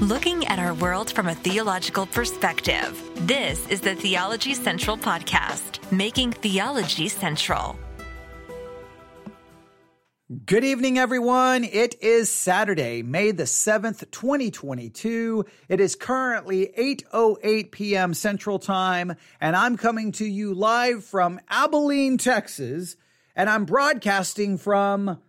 Looking at our world from a theological perspective, this is the Theology Central Podcast, making theology central. Good evening, everyone. It is Saturday, May the 7th, 2022. It is currently 8:08 p.m. Central Time, and I'm coming to you live from Abilene, Texas, and I'm broadcasting from,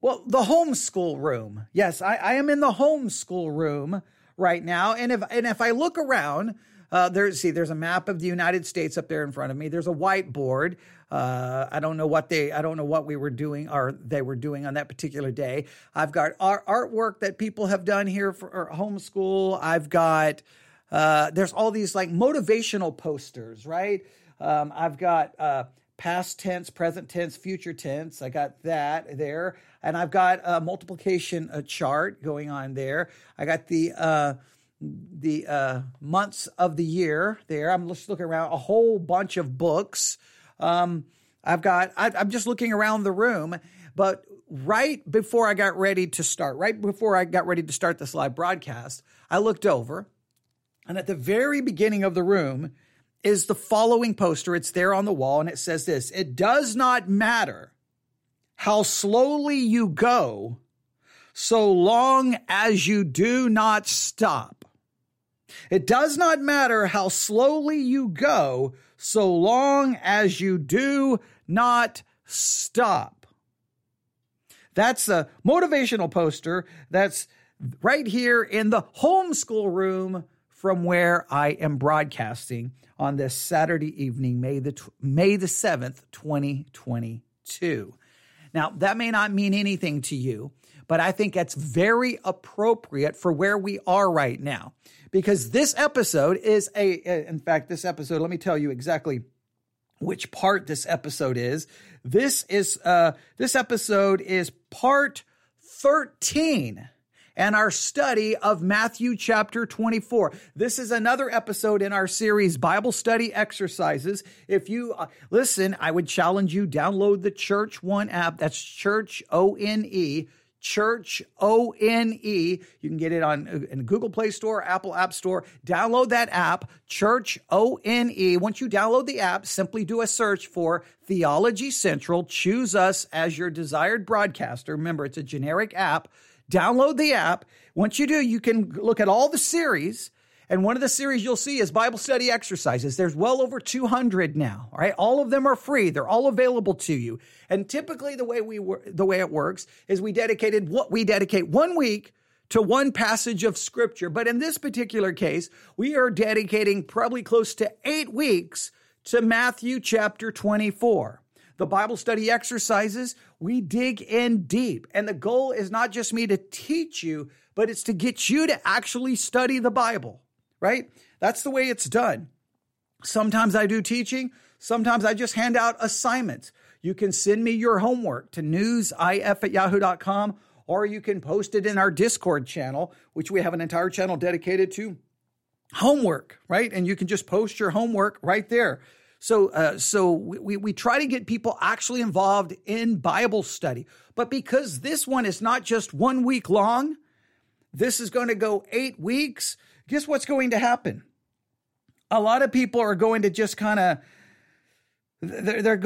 well, the homeschool room. Yes, I am in the homeschool room right now, and if I look around, there's a map of the United States up there in front of me. There's a whiteboard. I don't know what they were doing on that particular day. I've got artwork that people have done here for homeschool. I've got there's all these like motivational posters, right? I've got past tense, present tense, future tense. I got that there, and I've got a multiplication chart going on there. I got the months of the year there. I'm just looking around, a whole bunch of books. I'm just looking around the room, but right before I got ready to start this live broadcast, I looked over, and at the very beginning of the room is the following poster. It's there on the wall, and it says this: "It does not matter how slowly you go, so long as you do not stop. It does not matter how slowly you go, so long as you do not stop." That's a motivational poster that's right here in the homeschool room from where I am broadcasting on this Saturday evening, May the 7th, 2022. Now, that may not mean anything to you, but I think that's very appropriate for where we are right now, because this episode is let me tell you exactly which part this episode is. This episode is part 13 and our study of Matthew chapter 24. This is another episode in our series, Bible Study Exercises. If you listen, I would challenge you, download the Church One app. That's Church One. You can get it in Google Play Store, Apple App Store. Download that app, Church One. Once you download the app, simply do a search for Theology Central. Choose us as your desired broadcaster. Remember, it's a generic app. Download the app. Once you do, you can look at all the series, and one of the series you'll see is Bible Study Exercises. There's well over 200 now, all right? All of them are free. They're all available to you. And typically the way it works is we dedicate 1 week to one passage of Scripture. But in this particular case, we are dedicating probably close to 8 weeks to Matthew chapter 24. The Bible Study Exercises, we dig in deep. And the goal is not just me to teach you, but it's to get you to actually study the Bible, right? That's the way it's done. Sometimes I do teaching. Sometimes I just hand out assignments. You can send me your homework to newsif@yahoo.com, or you can post it in our Discord channel, which we have an entire channel dedicated to homework, right? And you can just post your homework right there. So we try to get people actually involved in Bible study. But because this one is not just 1 week long, this is going to go 8 weeks. Guess what's going to happen? A lot of people are going to just kind of, they're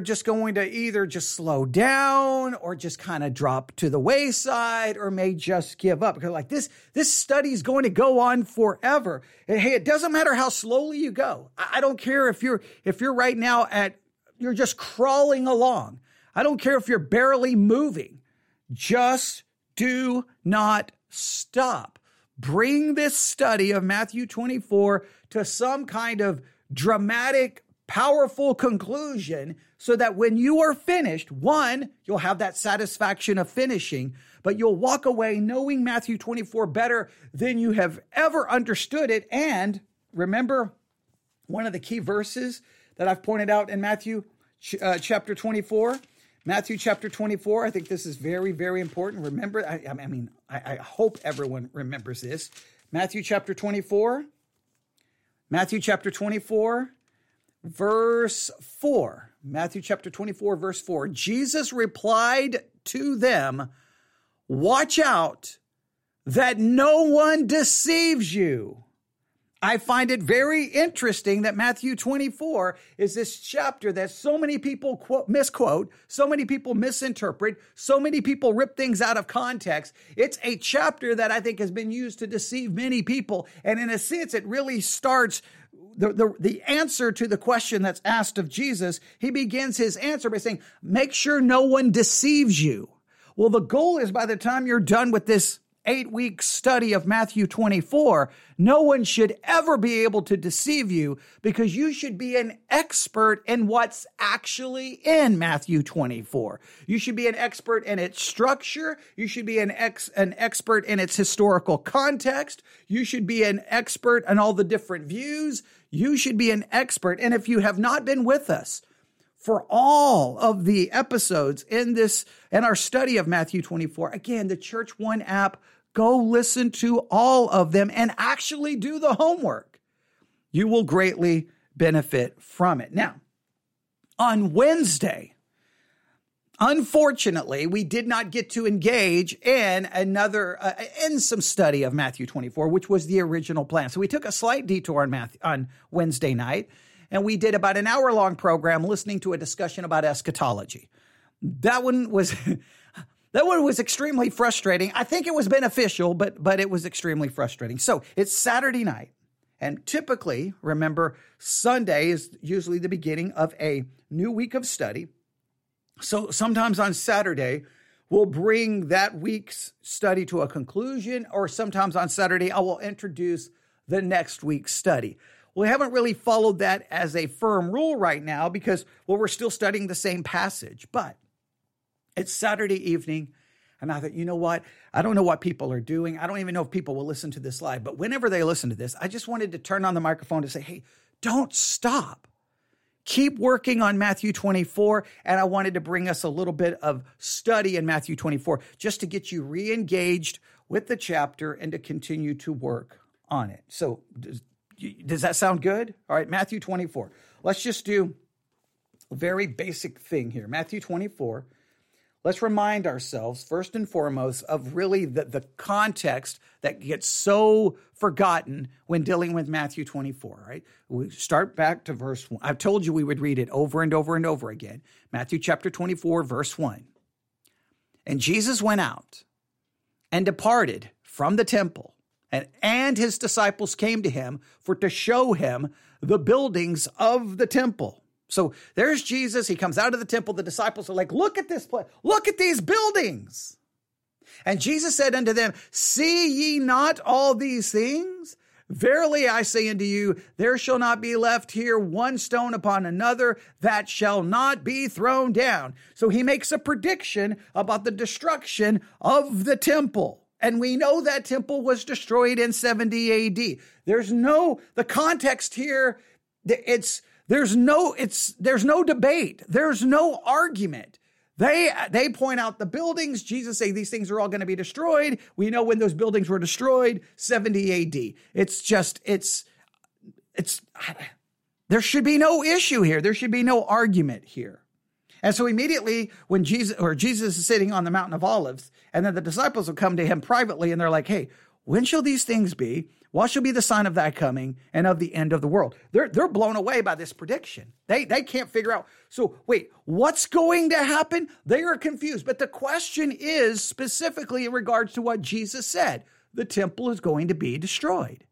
just going to either just slow down or just kind of drop to the wayside, or may just give up. Because like this study is going to go on forever. And hey, it doesn't matter how slowly you go. I don't care if you're right now you're just crawling along. I don't care if you're barely moving. Just do not stop. Bring this study of Matthew 24 to some kind of dramatic, powerful conclusion, so that when you are finished, one, you'll have that satisfaction of finishing, but you'll walk away knowing Matthew 24 better than you have ever understood it. And remember, one of the key verses that I've pointed out in Matthew chapter 24, Matthew chapter 24, I think this is very, very important. Remember, I hope everyone remembers this. Matthew chapter 24, verse 4, Matthew chapter 24, verse 4, Jesus replied to them, "Watch out that no one deceives you. I find it very interesting that Matthew 24 is this chapter that so many people misquote, so many people misinterpret, so many people rip things out of context. It's a chapter that I think has been used to deceive many people. And in a sense, it really starts the answer to the question that's asked of Jesus. He begins his answer by saying, make sure no one deceives you. Well, the goal is by the time you're done with this 8-week study of Matthew 24, no one should ever be able to deceive you because you should be an expert in what's actually in Matthew 24. You should be an expert in its structure. You should be an expert in its historical context. You should be an expert in all the different views. You should be an expert. And if you have not been with us for all of the episodes in our study of Matthew 24, again, the Church One app, go listen to all of them and actually do the homework. You will greatly benefit from it. Now, on Wednesday, unfortunately, we did not get to engage in some study of Matthew 24, which was the original plan. So we took a slight detour on Wednesday night. And we did about an hour-long program listening to a discussion about eschatology. That one was extremely frustrating. I think it was beneficial, but it was extremely frustrating. So it's Saturday night. And typically, remember, Sunday is usually the beginning of a new week of study. So sometimes on Saturday, we'll bring that week's study to a conclusion, or sometimes on Saturday, I will introduce the next week's study. We haven't really followed that as a firm rule right now because, well, we're still studying the same passage. But it's Saturday evening, and I thought, you know what? I don't know what people are doing. I don't even know if people will listen to this live. But whenever they listen to this, I just wanted to turn on the microphone to say, hey, don't stop. Keep working on Matthew 24, and I wanted to bring us a little bit of study in Matthew 24 just to get you re-engaged with the chapter and to continue to work on it. So does that sound good? All right, Matthew 24. Let's just do a very basic thing here. Matthew 24. Let's remind ourselves, first and foremost, of really the context that gets so forgotten when dealing with Matthew 24, right? We start back to verse 1. I've told you we would read it over and over and over again. Matthew chapter 24, verse 1. And Jesus went out and departed from the temple. And his disciples came to him to show him the buildings of the temple. So there's Jesus. He comes out of the temple. The disciples are like, look at this place. Look at these buildings. And Jesus said unto them, see ye not all these things? Verily I say unto you, there shall not be left here one stone upon another that shall not be thrown down. So he makes a prediction about the destruction of the temple. And we know that temple was destroyed in 70 AD. The context here, there's no debate. There's no argument. They point out the buildings. Jesus say these things are all going to be destroyed. We know when those buildings were destroyed, 70 AD. There should be no issue here. There should be no argument here. And so immediately when Jesus is sitting on the Mountain of Olives, and then the disciples will come to him privately and they're like, hey, when shall these things be? What shall be the sign of thy coming and of the end of the world? They're blown away by this prediction. They can't figure out. So wait, what's going to happen? They are confused. But the question is specifically in regards to what Jesus said. The temple is going to be destroyed.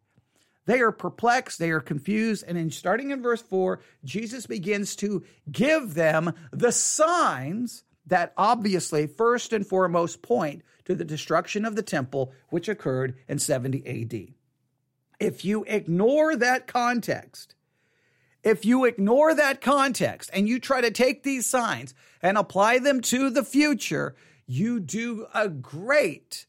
They are perplexed, they are confused, and starting in verse 4, Jesus begins to give them the signs that obviously first and foremost point to the destruction of the temple, which occurred in 70 AD. If you ignore that context and you try to take these signs and apply them to the future, you do a great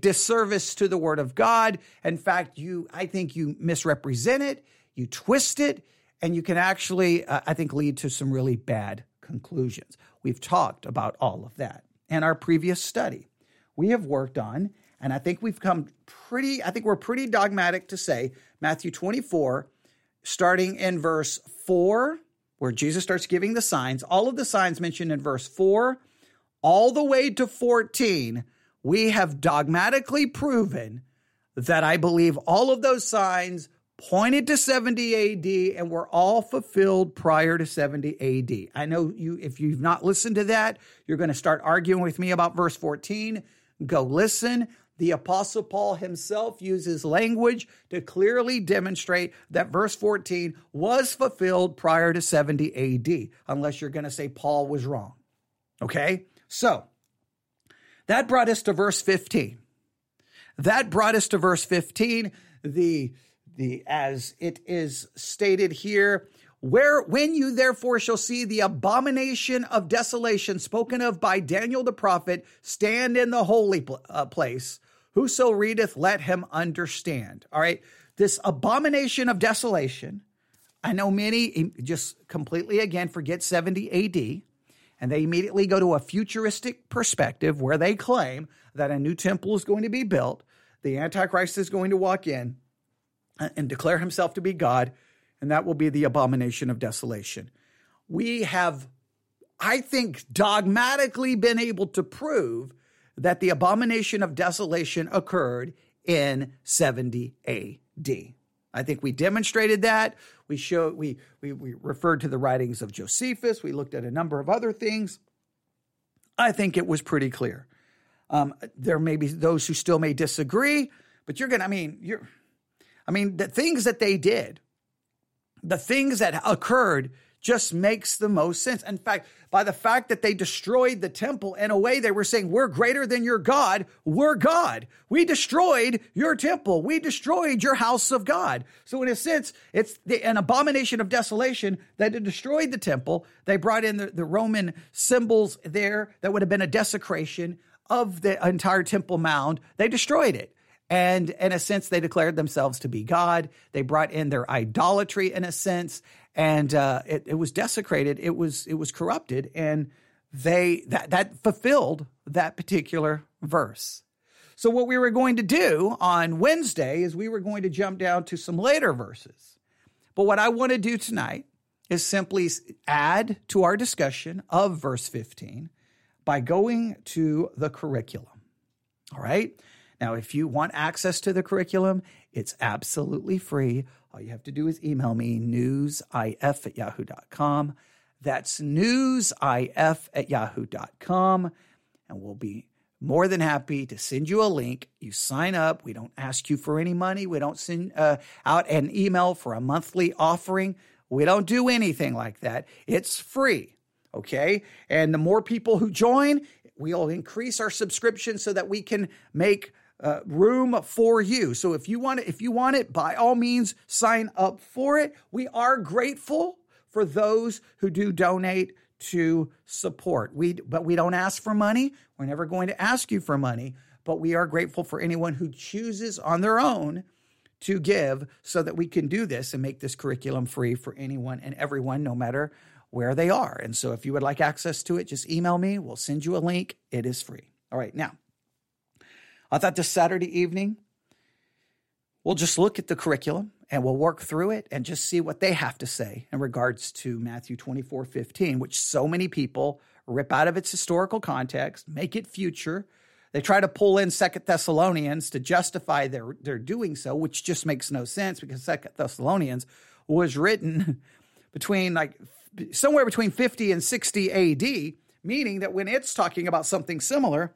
disservice to the Word of God. In fact, I think you misrepresent it, you twist it, and you can actually, I think, lead to some really bad conclusions. We've talked about all of that in our previous study. We have worked on, and I think we're pretty dogmatic to say Matthew 24, starting in verse 4, where Jesus starts giving the signs, all of the signs mentioned in verse 4, all the way to 14, we have dogmatically proven that I believe all of those signs pointed to 70 AD and were all fulfilled prior to 70 AD. I know you, if you've not listened to that, you're going to start arguing with me about verse 14. Go listen. The Apostle Paul himself uses language to clearly demonstrate that verse 14 was fulfilled prior to 70 AD, unless you're going to say Paul was wrong. Okay? So that brought us to verse 15. The as it is stated here, when you therefore shall see the abomination of desolation spoken of by Daniel the prophet stand in the holy place, whoso readeth, let him understand. All right, this abomination of desolation, I know many just completely, again, forget 70 AD, and they immediately go to a futuristic perspective where they claim that a new temple is going to be built, the Antichrist is going to walk in and declare himself to be God, and that will be the abomination of desolation. We have, I think, dogmatically been able to prove that the abomination of desolation occurred in 70 AD. I think we demonstrated that. We referred to the writings of Josephus. We looked at a number of other things. I think it was pretty clear. There may be those who still may disagree, but the things that they did, the things that occurred just makes the most sense. In fact, by the fact that they destroyed the temple, in a way they were saying, we're greater than your God. We're God. We destroyed your temple. We destroyed your house of God. So in a sense, it's an abomination of desolation that it destroyed the temple. They brought in the Roman symbols there that would have been a desecration of the entire temple mound. They destroyed it. And in a sense, they declared themselves to be God. They brought in their idolatry, in a sense, and it was desecrated. It was corrupted, and that fulfilled that particular verse. So what we were going to do on Wednesday is we were going to jump down to some later verses. But what I want to do tonight is simply add to our discussion of verse 15 by going to the curriculum. All right? Now, if you want access to the curriculum, it's absolutely free. All you have to do is email me, newsif@yahoo.com. That's newsif@yahoo.com. And we'll be more than happy to send you a link. You sign up. We don't ask you for any money. We don't send out an email for a monthly offering. We don't do anything like that. It's free, okay? And the more people who join, we'll increase our subscription so that we can make room for you. So if you want it, by all means, sign up for it. We are grateful for those who do donate to support. But we don't ask for money. We're never going to ask you for money, but we are grateful for anyone who chooses on their own to give so that we can do this and make this curriculum free for anyone and everyone, no matter where they are. And so if you would like access to it, just email me. We'll send you a link. It is free. All right, now, I thought this Saturday evening, we'll just look at the curriculum and we'll work through it and just see what they have to say in regards to Matthew 24:15, which so many people rip out of its historical context, make it future. They try to pull in 2 Thessalonians to justify their doing so, which just makes no sense because 2 Thessalonians was written somewhere between 50 and 60 AD, meaning that when it's talking about something similar,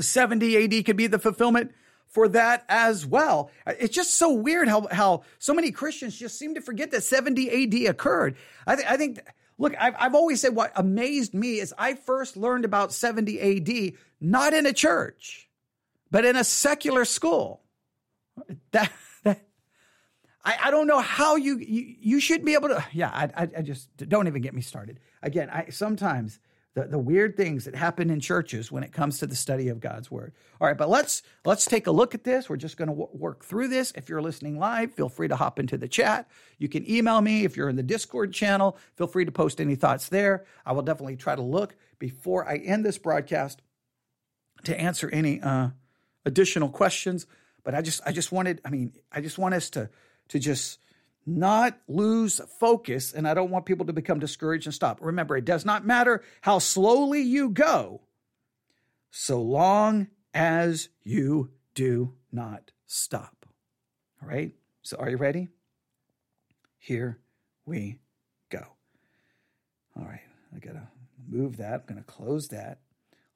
70 AD could be the fulfillment for that as well. It's just so weird how so many Christians just seem to forget that 70 AD occurred. I've always said what amazed me is I first learned about 70 AD not in a church, but in a secular school. I don't know how you should be able to. Yeah, I just don't even get me started. Again, sometimes. The weird things that happen in churches when it comes to the study of God's word. All right, but let's take a look at this. We're just going to work through this. If you're listening live, feel free to hop into the chat. You can email me. If you're in the Discord channel, feel free to post any thoughts there. I will definitely try to look before I end this broadcast to answer any additional questions. But I just want us to just not lose focus, and I don't want people to become discouraged and stop. Remember, it does not matter how slowly you go, so long as you do not stop. All right? So are you ready? Here we go. All right. I got to move that. I'm going to close that.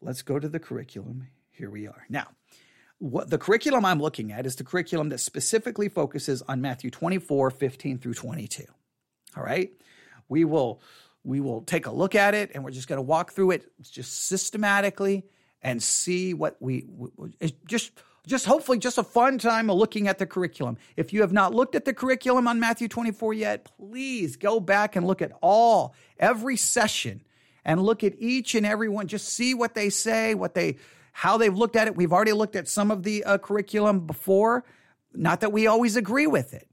Let's go to the curriculum. Here we are. Now, what the curriculum I'm looking at is the curriculum that specifically focuses on Matthew 24:15 through 22. All right? We will take a look at it, and we're just going to walk through it just systematically and see what we hopefully just a fun time of looking at the curriculum. If you have not looked at the curriculum on Matthew 24 yet, please go back and look at every session and look at each and every one. Just see what they say, how they've looked at it. We've already looked at some of the curriculum before. Not that we always agree with it.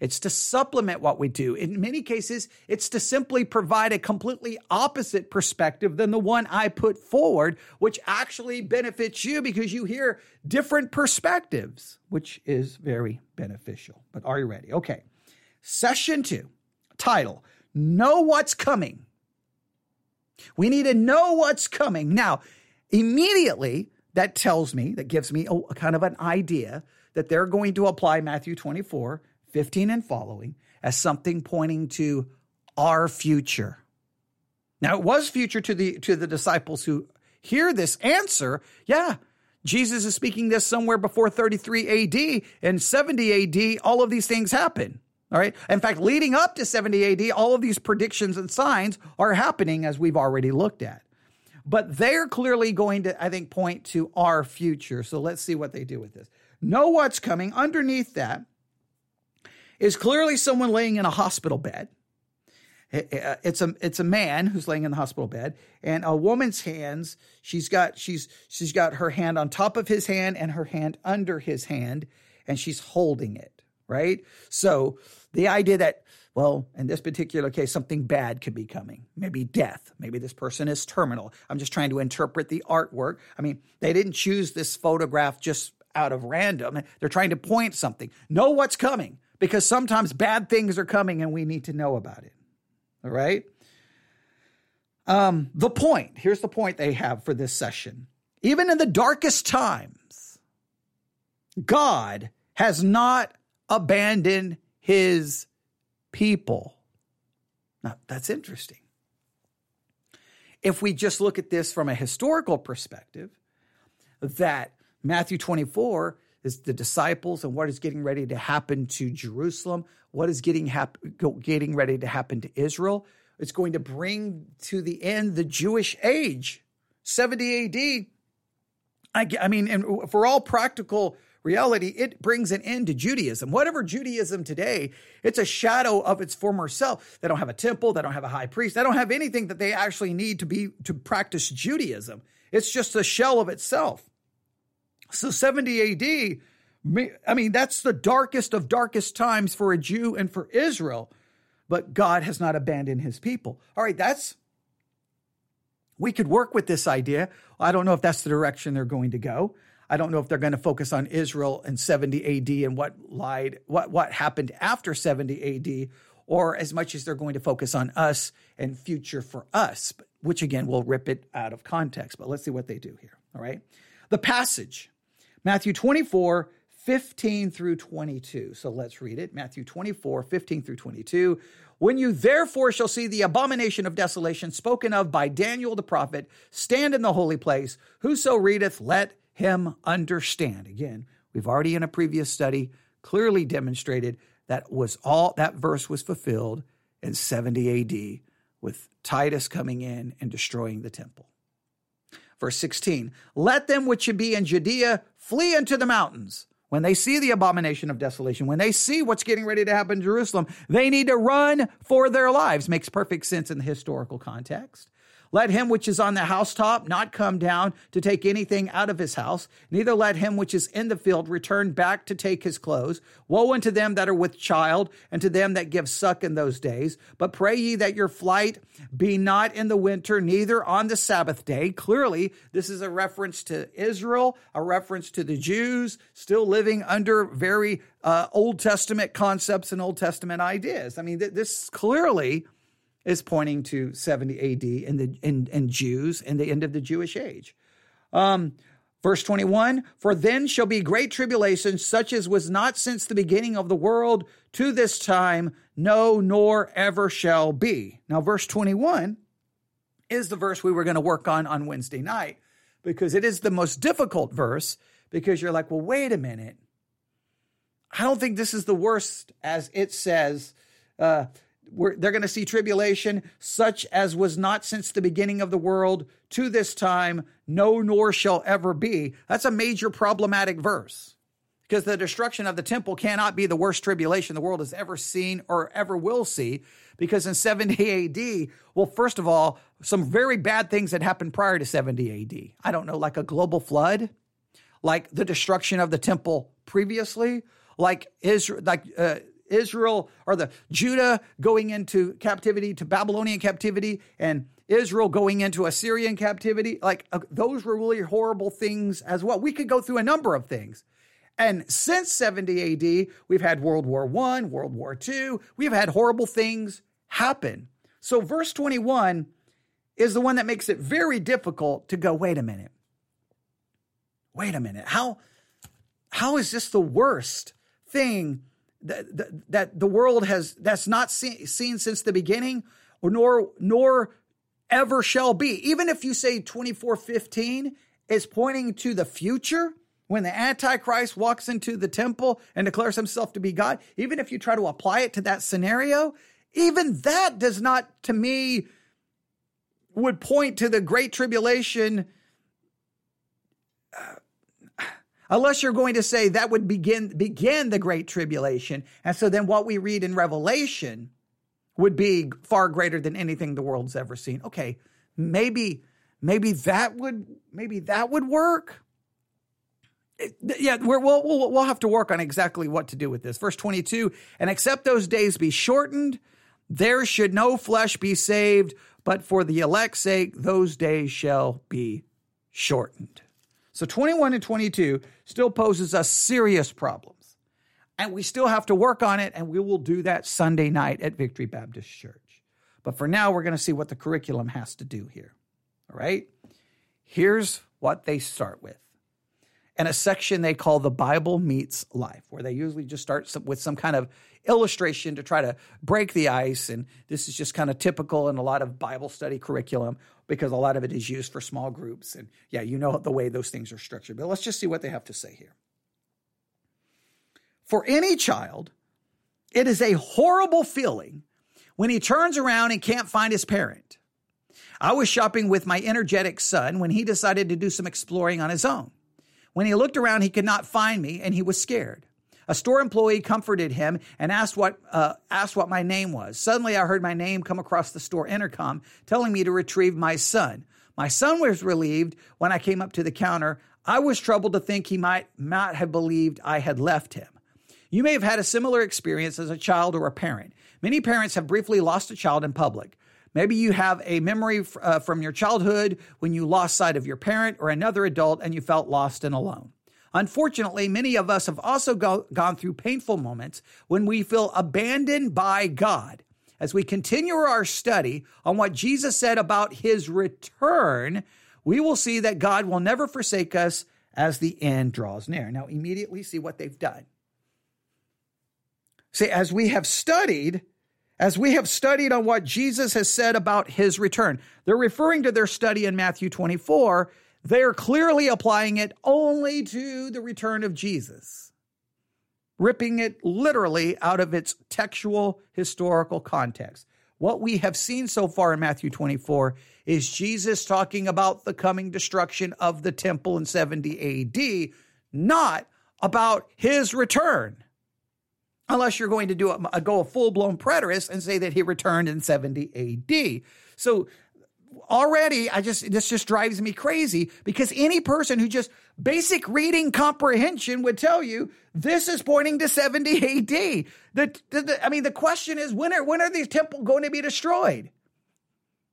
It's to supplement what we do. In many cases, it's to simply provide a completely opposite perspective than the one I put forward, which actually benefits you because you hear different perspectives, which is very beneficial. But are you ready? Okay. Session 2, title, Know What's Coming. We need to know what's coming. Now, immediately, that gives me a kind of an idea that they're going to apply Matthew 24:15 and following as something pointing to our future. Now, it was future to the disciples who hear this answer. Yeah, Jesus is speaking this somewhere before 33 AD and 70 AD. All of these things happen. All right. In fact, leading up to 70 AD, all of these predictions and signs are happening as we've already looked at. But they're clearly going to, I think, point to our future. So let's see what they do with this. Know what's coming. Underneath that is clearly someone laying in a hospital bed. It's a man who's laying in the hospital bed, and a woman's hands. She's got her hand on top of his hand and her hand under his hand, and she's holding it. Right? So the idea that, well, in this particular case, something bad could be coming. Maybe death. Maybe this person is terminal. I'm just trying to interpret the artwork. I mean, they didn't choose this photograph just out of random. They're trying to point something. Know what's coming, because sometimes bad things are coming and we need to know about it. All right? The point. Here's the point they have for this session. Even in the darkest times, God has not abandoned his people. Now, that's interesting. If we just look at this from a historical perspective, that Matthew 24 is the disciples and what is getting ready to happen to Jerusalem, what is getting ready to happen to Israel. It's going to bring to the end the Jewish age, 70 AD. I mean, and for all practical reality, it brings an end to Judaism. Whatever Judaism today, it's a shadow of its former self. They don't have a temple. They don't have a high priest. They don't have anything that they actually need to practice Judaism. It's just a shell of itself. So 70 AD, I mean, that's the darkest of darkest times for a Jew and for Israel, but God has not abandoned his people. All right, we could work with this idea. I don't know if that's the direction they're going to go. I don't know if they're going to focus on Israel in 70 AD and what happened after 70 AD, or as much as they're going to focus on us and future for us, which again will rip it out of context. But let's see what they do here. All right. The passage, Matthew 24:15 through 22. So let's read it. Matthew 24:15 through 22. When you therefore shall see the abomination of desolation spoken of by Daniel the prophet stand in the holy place, whoso readeth, let him understand. Again, we've already in a previous study clearly demonstrated that verse was fulfilled in 70 AD with Titus coming in and destroying the temple. Verse 16, let them which should be in Judea flee into the mountains. When they see the abomination of desolation, when they see what's getting ready to happen in Jerusalem, they need to run for their lives. Makes perfect sense in the historical context. Let him which is on the housetop not come down to take anything out of his house, neither let him which is in the field return back to take his clothes. Woe unto them that are with child, and to them that give suck in those days. But pray ye that your flight be not in the winter, neither on the Sabbath day. Clearly, this is a reference to Israel, a reference to the Jews still living under very Old Testament concepts and Old Testament ideas. I mean, this clearly is pointing to 70 AD and Jews and the end of the Jewish age. Verse 21, for then shall be great tribulation, such as was not since the beginning of the world to this time, no, nor ever shall be. Now, verse 21 is the verse we were going to work on Wednesday night, because it is the most difficult verse, because you're like, well, wait a minute. I don't think this is the worst, as it says. They're going to see tribulation such as was not since the beginning of the world to this time, no, nor shall ever be. That's a major problematic verse, because the destruction of the temple cannot be the worst tribulation the world has ever seen or ever will see, because in 70 AD, well, first of all, some very bad things had happened prior to 70 AD. I don't know, like a global flood, like the destruction of the temple previously, like Israel or the Judah going into captivity to Babylonian captivity and Israel going into Assyrian captivity. Like those were really horrible things as well. We could go through a number of things. And since 70 AD, we've had World War I, World War II. We've had horrible things happen. So verse 21 is the one that makes it very difficult to go, wait a minute. Wait a minute. How is this the worst thing that the world has, that's not seen since the beginning, or nor ever shall be? Even if you say 24:15 is pointing to the future, when the Antichrist walks into the temple and declares himself to be God, even if you try to apply it to that scenario, even that does not, to me, would point to the Great Tribulation, unless you're going to say that would begin the Great Tribulation. And so then what we read in Revelation would be far greater than anything the world's ever seen. Okay, maybe that would work. We'll have to work on exactly what to do with this. Verse 22, and except those days be shortened, there should no flesh be saved, but for the elect's sake, those days shall be shortened. So 21 and 22 still poses us serious problems, and we still have to work on it, and we will do that Sunday night at Victory Baptist Church. But for now, we're going to see what the curriculum has to do here, all right? Here's what they start with, in a section they call The Bible Meets Life, where they usually just start with some kind of illustration to try to break the ice, and this is just kind of typical in a lot of Bible study curriculum, because a lot of it is used for small groups. And yeah, you know the way those things are structured. But let's just see what they have to say here. For any child, it is a horrible feeling when he turns around and can't find his parent. I was shopping with my energetic son when he decided to do some exploring on his own. When he looked around, he could not find me, and he was scared. A store employee comforted him and asked what my name was. Suddenly, I heard my name come across the store intercom, telling me to retrieve my son. My son was relieved when I came up to the counter. I was troubled to think he might not have believed I had left him. You may have had a similar experience as a child or a parent. Many parents have briefly lost a child in public. Maybe you have a memory from your childhood when you lost sight of your parent or another adult and you felt lost and alone. Unfortunately, many of us have also gone through painful moments when we feel abandoned by God. As we continue our study on what Jesus said about his return, we will see that God will never forsake us as the end draws near. Now, immediately see what they've done. See, as we have studied on what Jesus has said about his return, they're referring to their study in Matthew 24. They're clearly applying it only to the return of Jesus, ripping it literally out of its textual historical context. What we have seen so far in Matthew 24 is Jesus talking about the coming destruction of the temple in 70 AD, not about his return, unless you're going to go a full-blown preterist and say that he returned in 70 AD. So already, this just drives me crazy, because any person who just basic reading comprehension would tell you this is pointing to 70 AD. The question is, when are these temples going to be destroyed?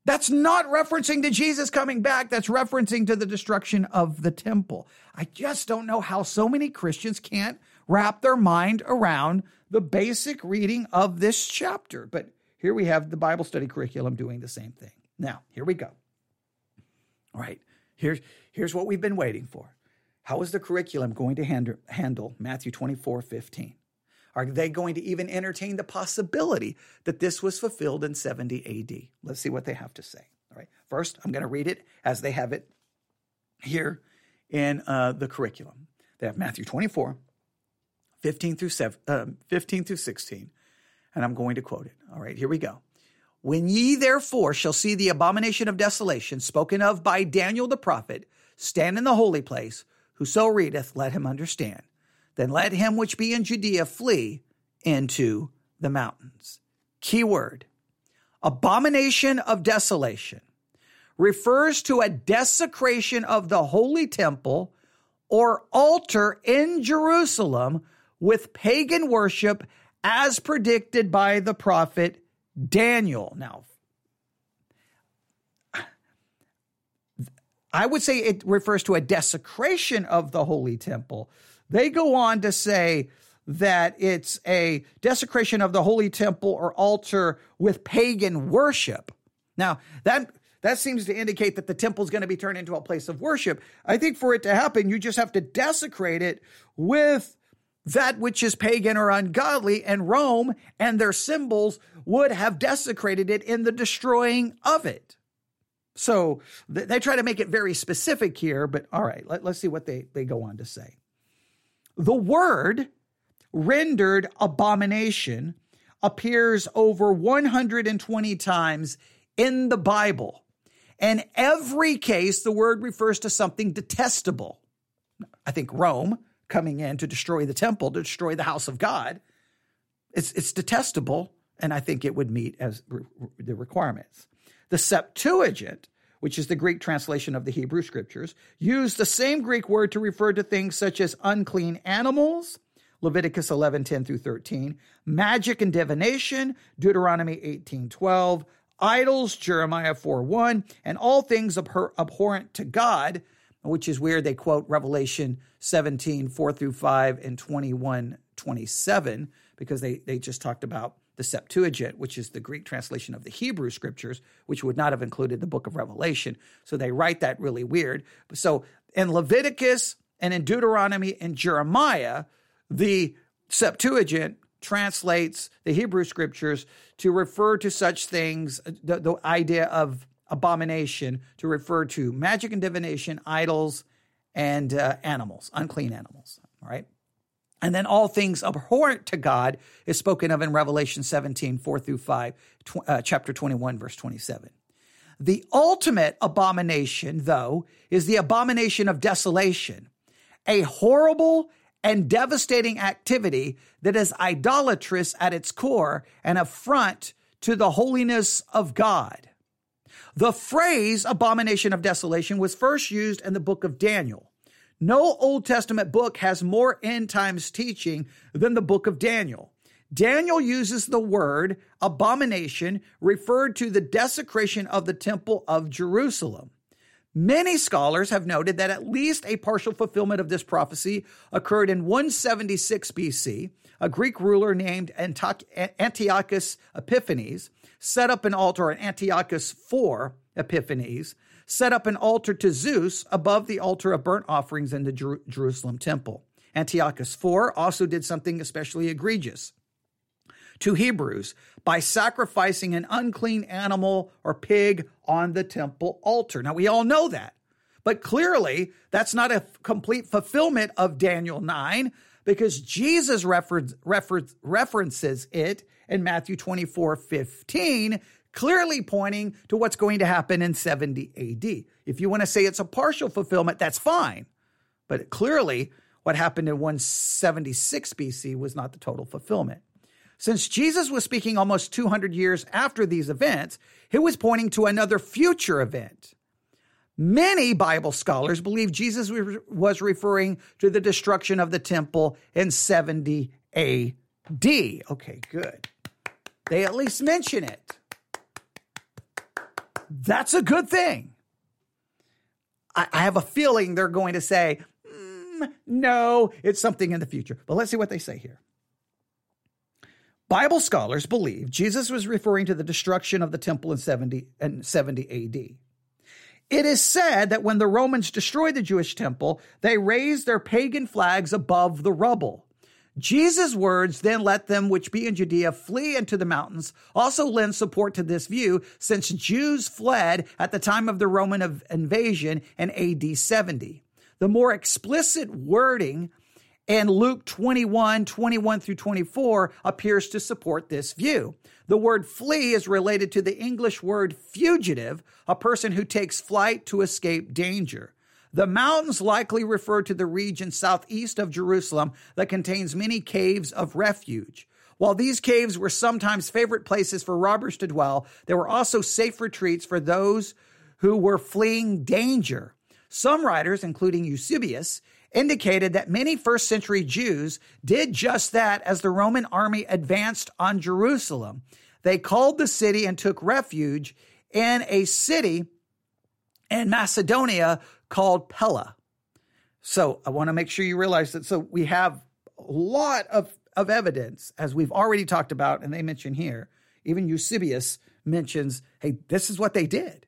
That's not referencing to Jesus coming back. That's referencing to the destruction of the temple. I just don't know how so many Christians can't wrap their mind around the basic reading of this chapter. But here we have the Bible study curriculum doing the same thing. Now, here we go. All right, here's what we've been waiting for. How is the curriculum going to handle Matthew 24:15? Are they going to even entertain the possibility that this was fulfilled in 70 AD? Let's see what they have to say. All right. First, I'm going to read it as they have it here in the curriculum. They have Matthew 24:15 through 16, and I'm going to quote it. All right, here we go. When ye therefore shall see the abomination of desolation spoken of by Daniel the prophet, stand in the holy place, whoso readeth, let him understand. Then let him which be in Judea flee into the mountains. Key word, abomination of desolation, refers to a desecration of the holy temple or altar in Jerusalem with pagan worship as predicted by the prophet Daniel. Now, I would say it refers to a desecration of the holy temple. They go on to say that it's a desecration of the holy temple or altar with pagan worship. Now, that seems to indicate that the temple is going to be turned into a place of worship. I think for it to happen, you just have to desecrate it with that which is pagan or ungodly, and Rome and their symbols would have desecrated it in the destroying of it. So they try to make it very specific here, but all right, let's see what they go on to say. The word rendered abomination appears over 120 times in the Bible. In every case, the word refers to something detestable. I think Rome coming in to destroy the temple, to destroy the house of God, it's detestable, and I think it would meet as the requirements. The Septuagint, which is the Greek translation of the Hebrew scriptures, used the same Greek word to refer to things such as unclean animals, Leviticus 11:10 through 13, magic and divination, Deuteronomy 18:12, idols, Jeremiah 4:1, and all things abhorrent to God, which is where they quote Revelation 17:4 through 5 and 21:27, because they just talked about the Septuagint, which is the Greek translation of the Hebrew scriptures, which would not have included the book of Revelation. So they write that really weird. So in Leviticus and in Deuteronomy and Jeremiah, the Septuagint translates the Hebrew scriptures to refer to such things, the idea of abomination, to refer to magic and divination, idols, and animals, unclean animals, all right? And then all things abhorrent to God is spoken of in Revelation 17:4 through 5, chapter 21, verse 27. The ultimate abomination, though, is the abomination of desolation, a horrible and devastating activity that is idolatrous at its core, an affront to the holiness of God. The phrase abomination of desolation was first used in the book of Daniel. No Old Testament book has more end times teaching than the book of Daniel. Daniel uses the word abomination referred to the desecration of the temple of Jerusalem. Many scholars have noted that at least a partial fulfillment of this prophecy occurred in 176 BC. A Greek ruler named Antiochus Epiphanes set up an altar, or Antiochus IV Epiphanes, set up an altar to Zeus above the altar of burnt offerings in the Jerusalem temple. Antiochus IV also did something especially egregious to Hebrews by sacrificing an unclean animal or pig on the temple altar. Now, we all know that, but clearly that's not a complete fulfillment of Daniel 9, because Jesus references it in Matthew 24:15, clearly pointing to what's going to happen in 70 AD. If you want to say it's a partial fulfillment, that's fine. But clearly, what happened in 176 BC was not the total fulfillment. Since Jesus was speaking almost 200 years after these events, he was pointing to another future event. Many Bible scholars believe Jesus was referring to the destruction of the temple in 70 AD. Okay, good. They at least mention it. That's a good thing. I have a feeling they're going to say, no, it's something in the future. But let's see what they say here. Bible scholars believe Jesus was referring to the destruction of the temple in 70 AD. It is said that when the Romans destroyed the Jewish temple, they raised their pagan flags above the rubble. Jesus' words, then let them which be in Judea flee into the mountains, also lend support to this view, since Jews fled at the time of the Roman invasion in AD 70. The more explicit wording in Luke 21, 21 through 24 appears to support this view. The word flee is related to the English word fugitive, a person who takes flight to escape danger. The mountains likely refer to the region southeast of Jerusalem that contains many caves of refuge. While these caves were sometimes favorite places for robbers to dwell, they were also safe retreats for those who were fleeing danger. Some writers, including Eusebius, indicated that many first-century Jews did just that as the Roman army advanced on Jerusalem. They called the city and took refuge in a city in Macedonia called Pella. So I want to make sure you realize that. So we have a lot of evidence, as we've already talked about, and they mention here, even Eusebius mentions, hey, this is what they did.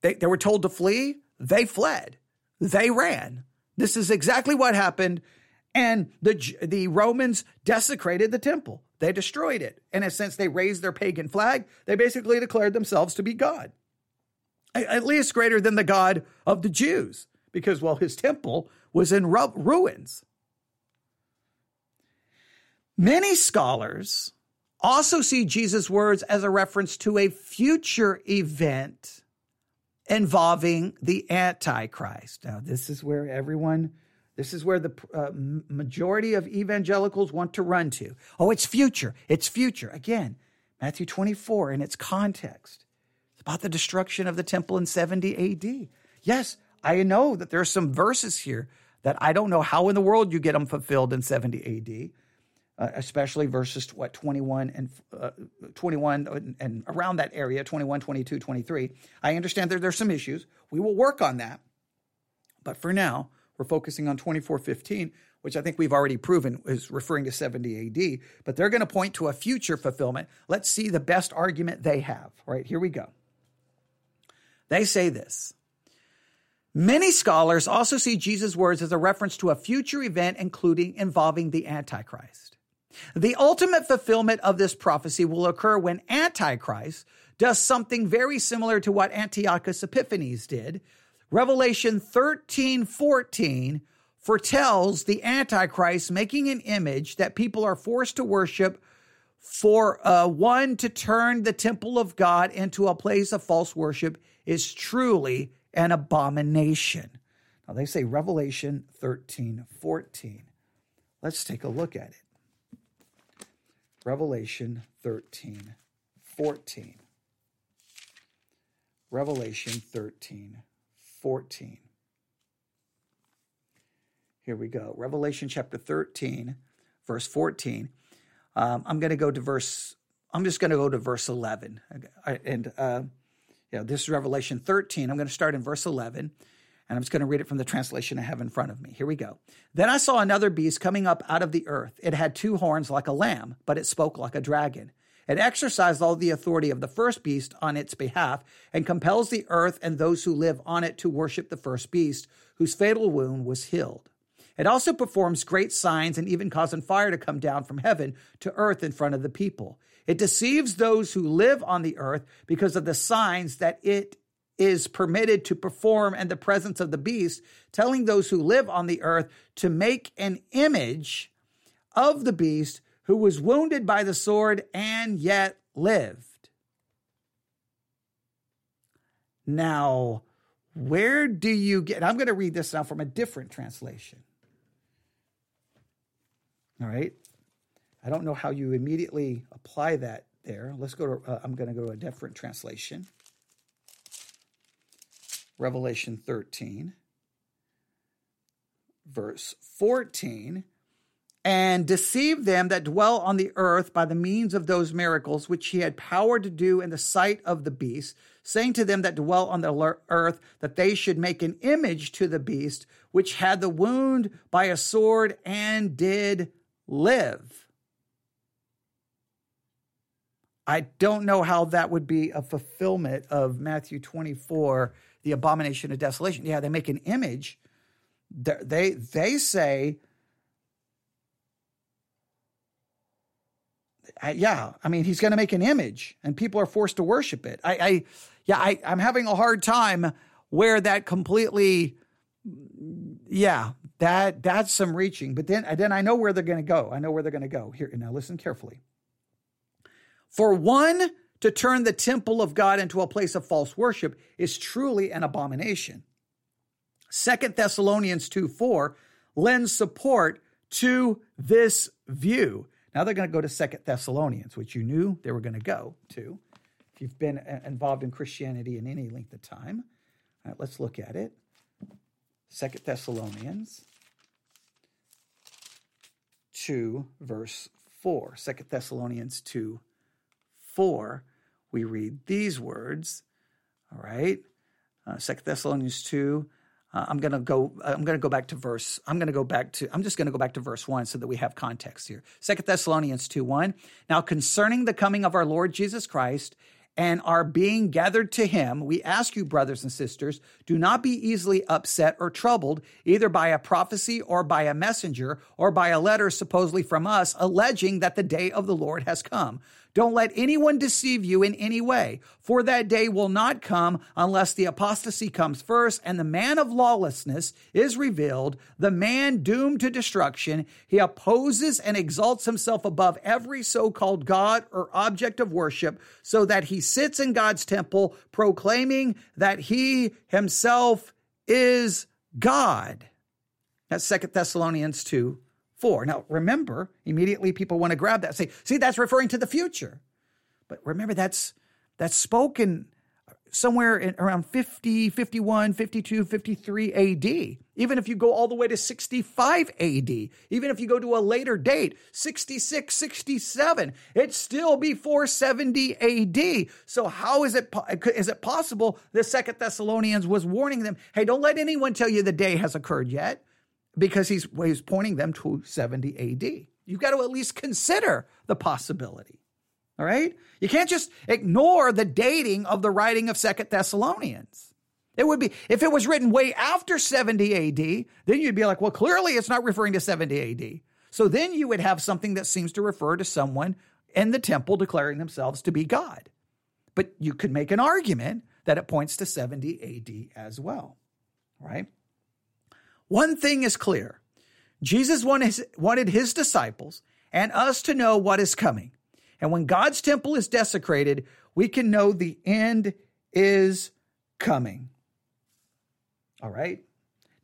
They were told to flee. They fled. They ran. This is exactly what happened. And the Romans desecrated the temple. They destroyed it. And since they raised their pagan flag, they basically declared themselves to be God, at least greater than the God of the Jews, because, well, his temple was in ruins. Many scholars also see Jesus' words as a reference to a future event involving the Antichrist. Now, this is where the majority of evangelicals want to run to. Oh, it's future. It's future. Again, Matthew 24 in its context. It's about the destruction of the temple in 70 AD. Yes, I know that there are some verses here that I don't know how in the world you get them fulfilled in 70 AD, especially verses 21 and around that area, 21, 22, 23. I understand that there's some issues. We will work on that. But for now, we're focusing on 24:15, which I think we've already proven is referring to 70 AD, but they're going to point to a future fulfillment. Let's see the best argument they have. All right, here we go. They say this. Many scholars also see Jesus' words as a reference to a future event, including involving the Antichrist. The ultimate fulfillment of this prophecy will occur when Antichrist does something very similar to what Antiochus Epiphanes did. Revelation 13:14 foretells the Antichrist making an image that people are forced to worship for one to turn the temple of God into a place of false worship is truly an abomination. Now they say Revelation 13:14. Let's take a look at it. Revelation 13:14. Revelation 13:14. Here we go. Revelation chapter 13, verse 14. I'm just going to go to verse 11. This is Revelation 13. I'm going to start in verse 11, and I'm just going to read it from the translation I have in front of me. Here we go. Then I saw another beast coming up out of the earth. It had two horns like a lamb, but it spoke like a dragon. It exercised all the authority of the first beast on its behalf and compels the earth and those who live on it to worship the first beast, whose fatal wound was healed. It also performs great signs and even causing fire to come down from heaven to earth in front of the people. It deceives those who live on the earth because of the signs that it is permitted to perform in the presence of the beast, telling those who live on the earth to make an image of the beast who was wounded by the sword and yet lived. Now, where do you get... I'm going to read this now from a different translation. All right? I don't know how you immediately apply that there. Let's go to... I'm going to go to a different translation. Revelation 13, verse 14... and deceive them that dwell on the earth by the means of those miracles which he had power to do in the sight of the beast, saying to them that dwell on the earth that they should make an image to the beast, which had the wound by a sword and did live. I don't know how that would be a fulfillment of Matthew 24, the abomination of desolation. Yeah, they make an image. They say, he's going to make an image, and people are forced to worship it. I'm having a hard time where that completely, that's some reaching. But then I know where they're going to go. I know where they're going to go. Here, now listen carefully. For one to turn the temple of God into a place of false worship is truly an abomination. 2 Thessalonians 2:4 lends support to this view. Now they're going to go to 2 Thessalonians, which you knew they were going to go to if you've been involved in Christianity in any length of time. All right, let's look at it. 2 Thessalonians 2, verse 4. 2 Thessalonians 2, 4, we read these words, all right? 2 Thessalonians 2, I'm just going to go back to verse 1 so that we have context here. 2 Thessalonians 2:1. Now concerning the coming of our Lord Jesus Christ and our being gathered to him, we ask you, brothers and sisters, do not be easily upset or troubled, either by a prophecy or by a messenger or by a letter supposedly from us, alleging that the day of the Lord has come. Don't let anyone deceive you in any way, for that day will not come unless the apostasy comes first and the man of lawlessness is revealed, the man doomed to destruction. He opposes and exalts himself above every so-called God or object of worship, so that he sits in God's temple proclaiming that he himself is God. That's 2 Thessalonians 2. Now, remember, immediately people want to grab that and say, see, that's referring to the future. But remember, that's spoken somewhere around 50, 51, 52, 53 AD. Even if you go all the way to 65 AD, even if you go to a later date, 66, 67, it's still before 70 AD. So how is it possible that 2 Thessalonians was warning them, hey, don't let anyone tell you the day has occurred yet? Because he's pointing them to 70 AD. You've got to at least consider the possibility, all right? You can't just ignore the dating of the writing of 2 Thessalonians. It would be, if it was written way after 70 AD, then you'd be like, well, clearly it's not referring to 70 AD. So then you would have something that seems to refer to someone in the temple declaring themselves to be God. But you could make an argument that it points to 70 AD as well, right? One thing is clear. Jesus wanted his disciples and us to know what is coming. And when God's temple is desecrated, we can know the end is coming. All right?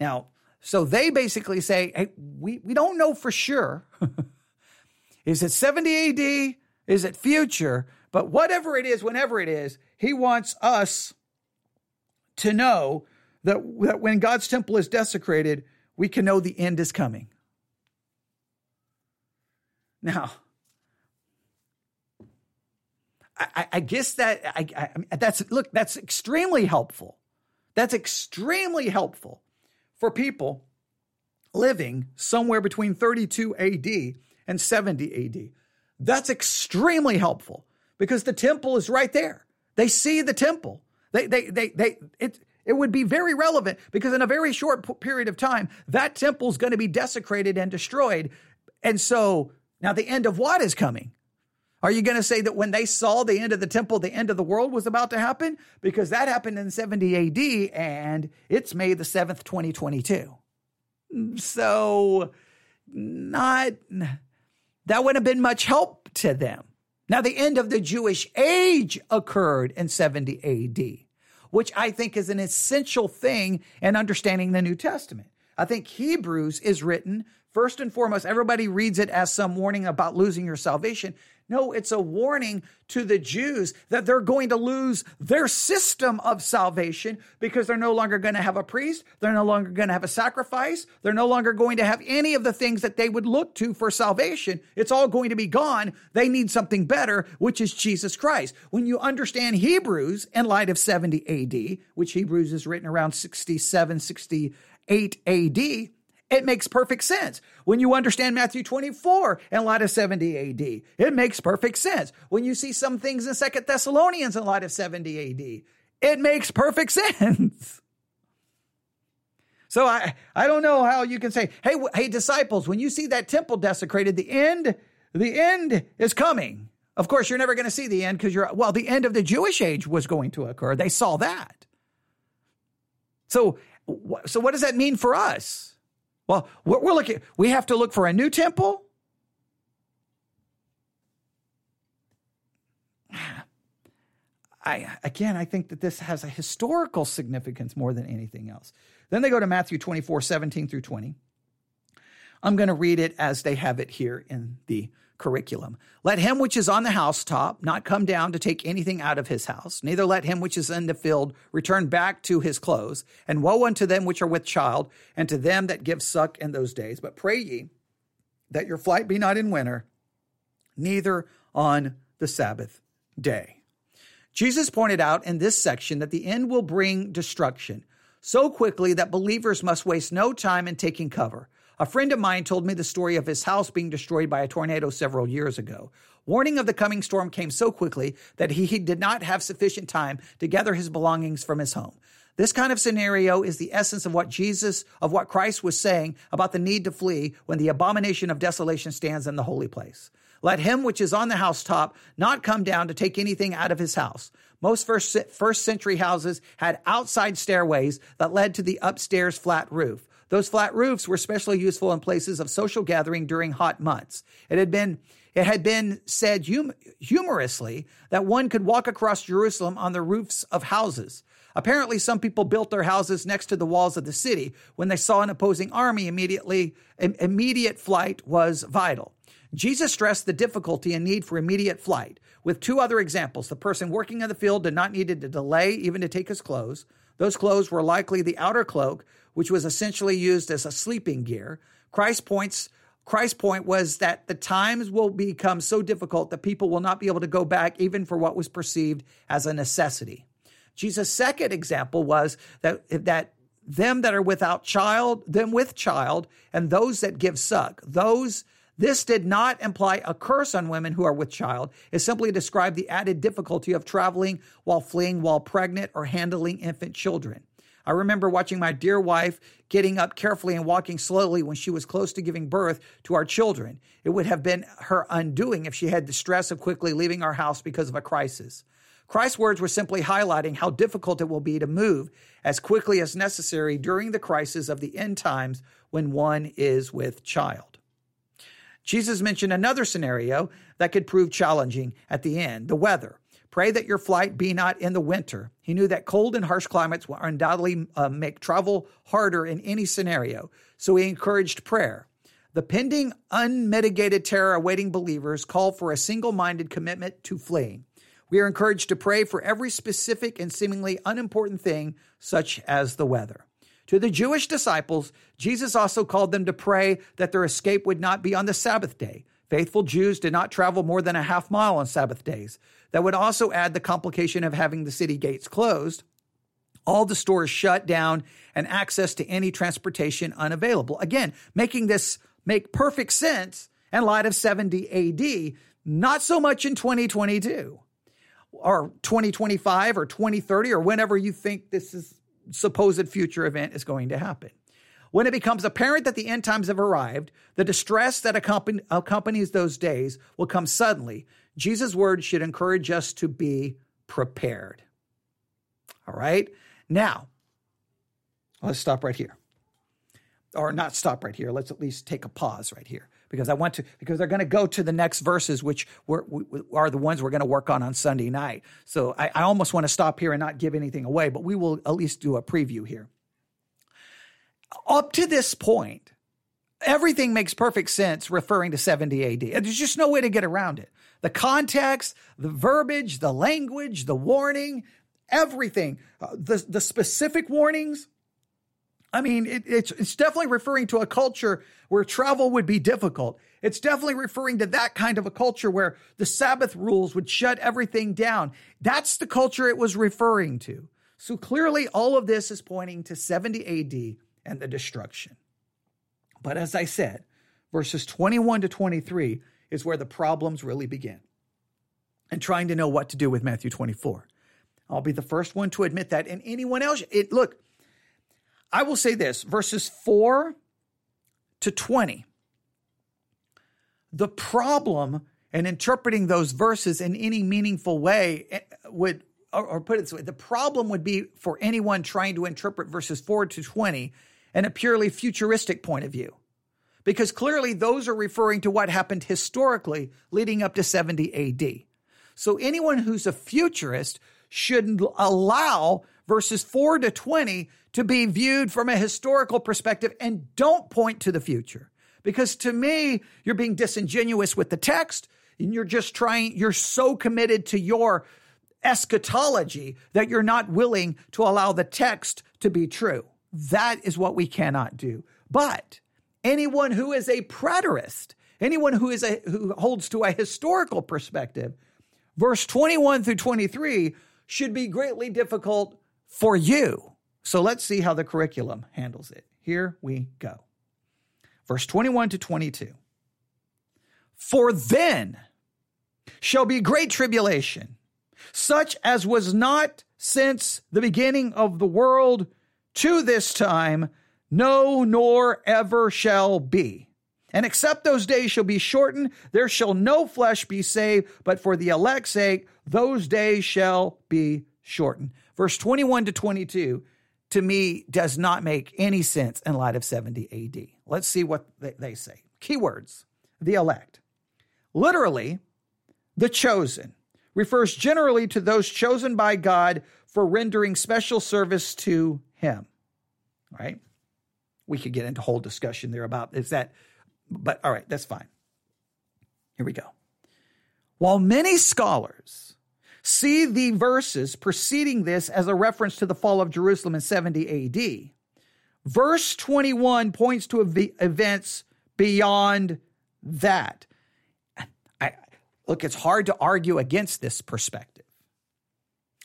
Now, so they basically say, hey, we don't know for sure. Is it 70 AD? Is it future? But whatever it is, whenever it is, he wants us to know that when God's temple is desecrated, we can know the end is coming. Now, I guess that that's extremely helpful. That's extremely helpful for people living somewhere between 32 AD and 70 AD. That's extremely helpful because the temple is right there. They see the temple. It would be very relevant because in a very short period of time, that temple is going to be desecrated and destroyed. And so now the end of what is coming? Are you going to say that when they saw the end of the temple, the end of the world was about to happen? Because that happened in 70 AD and it's May the 7th, 2022. So that wouldn't have been much help to them. Now the end of the Jewish age occurred in 70 AD. Which I think is an essential thing in understanding the New Testament. I think Hebrews is written, first and foremost, everybody reads it as some warning about losing your salvation. No, it's a warning to the Jews that they're going to lose their system of salvation because they're no longer going to have a priest. They're no longer going to have a sacrifice. They're no longer going to have any of the things that they would look to for salvation. It's all going to be gone. They need something better, which is Jesus Christ. When you understand Hebrews in light of 70 AD, which Hebrews is written around 67, 68 AD, it makes perfect sense. When you understand Matthew 24 in light of 70 AD, it makes perfect sense. When you see some things in 2 Thessalonians in light of 70 AD, It makes perfect sense. So I don't know how you can say, hey, disciples, when you see that temple desecrated, the end is coming. Of course, you're never going to see the end because the end of the Jewish age was going to occur. They saw that. So what does that mean for us? Well, we have to look for a new temple. I think that this has a historical significance more than anything else. Then they go to Matthew 24:17-20. I'm going to read it as they have it here in the curriculum. Let him which is on the housetop not come down to take anything out of his house, neither let him which is in the field return back to his clothes, and woe unto them which are with child, and to them that give suck in those days. But pray ye that your flight be not in winter, neither on the Sabbath day. Jesus pointed out in this section that the end will bring destruction so quickly that believers must waste no time in taking cover. A friend of mine told me the story of his house being destroyed by a tornado several years ago. Warning of the coming storm came so quickly that he did not have sufficient time to gather his belongings from his home. This kind of scenario is the essence of what Christ was saying about the need to flee when the abomination of desolation stands in the holy place. Let him which is on the housetop not come down to take anything out of his house. Most first century houses had outside stairways that led to the upstairs flat roof. Those flat roofs were especially useful in places of social gathering during hot months. It had been said humorously that one could walk across Jerusalem on the roofs of houses. Apparently, some people built their houses next to the walls of the city. When they saw an opposing army, immediate flight was vital. Jesus stressed the difficulty and need for immediate flight. With two other examples, the person working in the field did not need to delay even to take his clothes. Those clothes were likely the outer cloak, which was essentially used as a sleeping gear. Christ's point was that the times will become so difficult that people will not be able to go back even for what was perceived as a necessity. Jesus' second example was that them that are without child, them with child, and those that give suck, this did not imply a curse on women who are with child. It simply described the added difficulty of traveling while fleeing while pregnant or handling infant children. I remember watching my dear wife getting up carefully and walking slowly when she was close to giving birth to our children. It would have been her undoing if she had the stress of quickly leaving our house because of a crisis. Christ's words were simply highlighting how difficult it will be to move as quickly as necessary during the crisis of the end times when one is with child. Jesus mentioned another scenario that could prove challenging at the end, the weather. Pray that your flight be not in the winter. He knew that cold and harsh climates will undoubtedly make travel harder in any scenario, so he encouraged prayer. The pending unmitigated terror awaiting believers called for a single-minded commitment to fleeing. We are encouraged to pray for every specific and seemingly unimportant thing, such as the weather. To the Jewish disciples, Jesus also called them to pray that their escape would not be on the Sabbath day. Faithful Jews did not travel more than a half mile on Sabbath days. That would also add the complication of having the city gates closed, all the stores shut down, and access to any transportation unavailable. Again, making this make perfect sense in light of 70 AD, not so much in 2022 or 2025 or 2030 or whenever you think this is supposed future event is going to happen. When it becomes apparent that the end times have arrived, the distress that accompanies those days will come suddenly. Jesus' words should encourage us to be prepared. All right? Now, let's stop right here. Or not stop right here. Let's at least take a pause right here because they're going to go to the next verses, which are the ones we're going to work on Sunday night. So I almost want to stop here and not give anything away, but we will at least do a preview here. Up to this point, everything makes perfect sense referring to 70 AD. There's just no way to get around it. The context, the verbiage, the language, the warning, everything, the specific warnings. I mean, it's definitely referring to a culture where travel would be difficult. It's definitely referring to that kind of a culture where the Sabbath rules would shut everything down. That's the culture it was referring to. So clearly all of this is pointing to 70 AD and the destruction. But as I said, verses 21-23 is where the problems really begin. And trying to know what to do with Matthew 24. I'll be the first one to admit that. And anyone else, look, I will say this, verses 4 to 20. The problem in interpreting those verses in any meaningful way would, or put it this way, the problem would be for anyone trying to interpret verses 4 to 20 in a purely futuristic point of view. Because clearly those are referring to what happened historically leading up to 70 AD. So anyone who's a futurist should allow verses 4 to 20 to be viewed from a historical perspective and don't point to the future. Because to me, you're being disingenuous with the text and you're so committed to your eschatology that you're not willing to allow the text to be true. That is what we cannot do. But anyone who is a preterist, anyone who holds to a historical perspective, verse 21 through 23 should be greatly difficult for you. So let's see how the curriculum handles it. Here we go. Verse 21 to 22. For then shall be great tribulation, such as was not since the beginning of the world to this time, no, nor ever shall be. And except those days shall be shortened, there shall no flesh be saved, but for the elect's sake, those days shall be shortened. Verse 21 to 22, to me, does not make any sense in light of 70 AD. Let's see what they say. Keywords, the elect. Literally, the chosen refers generally to those chosen by God for rendering special service to him, right? We could get into a whole discussion there about, is that, but all right, that's fine. Here we go. While many scholars see the verses preceding this as a reference to the fall of Jerusalem in 70 AD, verse 21 points to events beyond that. Look, it's hard to argue against this perspective.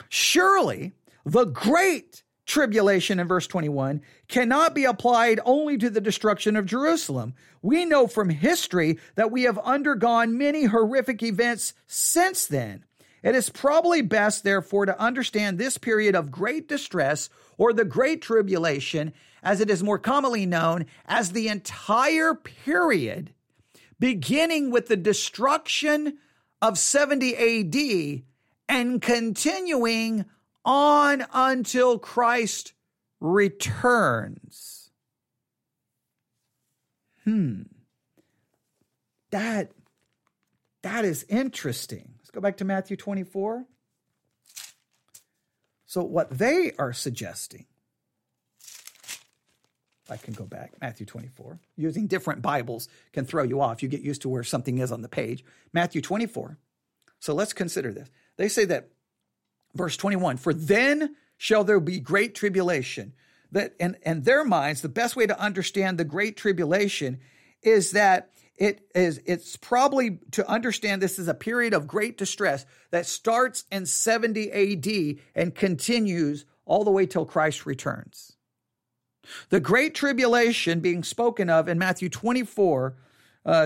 Surely the great tribulation in verse 21 cannot be applied only to the destruction of Jerusalem. We know from history that we have undergone many horrific events since then. It is probably best, therefore, to understand this period of great distress, or the Great Tribulation, as it is more commonly known, as the entire period beginning with the destruction of 70 AD and continuing on until Christ returns. That is interesting. Let's go back to Matthew 24. So what they are suggesting, I can go back, Matthew 24. Using different Bibles can throw you off. You get used to where something is on the page. Matthew 24. So let's consider this. They say that verse 21, for then shall there be great tribulation. That, in their minds, the best way to understand the great tribulation is that it's probably to understand this is a period of great distress that starts in 70 AD and continues all the way till Christ returns. The great tribulation being spoken of in Matthew 24,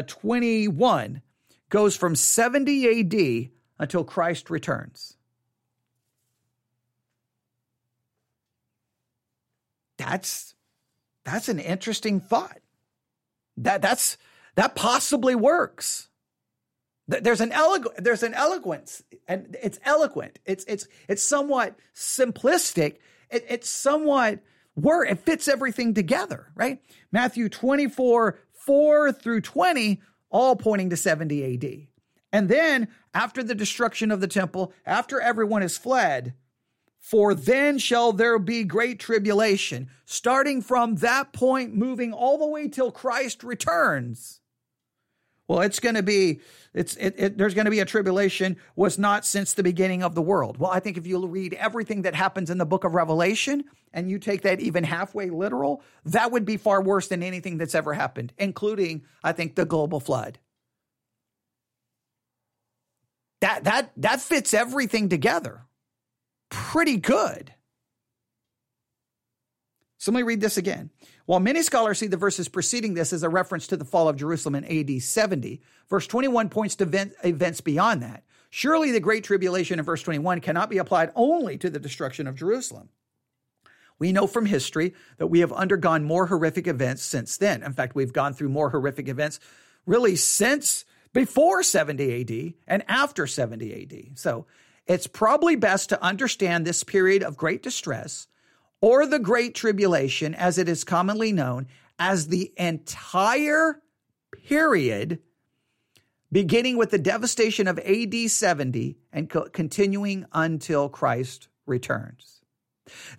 21 goes from 70 AD until Christ returns. That's an interesting thought. That possibly works. There's an eloquence, and it's eloquent. It's somewhat simplistic. It's somewhat word. It fits everything together, right? Matthew 24, 4 through 20, all pointing to 70 AD. And then after the destruction of the temple, after everyone has fled, for then shall there be great tribulation, starting from that point, moving all the way till Christ returns. Well, there's going to be a tribulation was not since the beginning of the world. Well, I think if you read everything that happens in the book of Revelation and you take that even halfway literal, that would be far worse than anything that's ever happened, including, I think, the global flood. That fits everything together. Pretty good. So let me read this again. While many scholars see the verses preceding this as a reference to the fall of Jerusalem in AD 70, verse 21 points to events beyond that. Surely the Great Tribulation in verse 21 cannot be applied only to the destruction of Jerusalem. We know from history that we have undergone more horrific events since then. In fact, we've gone through more horrific events really since before 70 AD and after 70 AD. So it's probably best to understand this period of great distress, or the Great Tribulation as it is commonly known, as the entire period beginning with the devastation of AD 70 and continuing until Christ returns.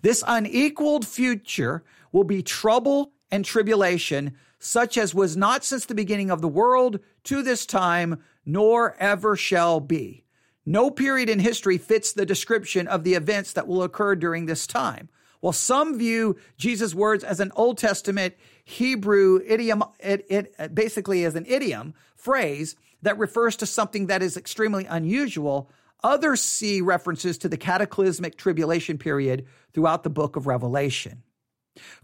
This unequaled future will be trouble and tribulation, such as was not since the beginning of the world to this time, nor ever shall be. No period in history fits the description of the events that will occur during this time. While some view Jesus' words as an Old Testament Hebrew idiom, it basically as an idiom phrase that refers to something that is extremely unusual, others see references to the cataclysmic tribulation period throughout the book of Revelation.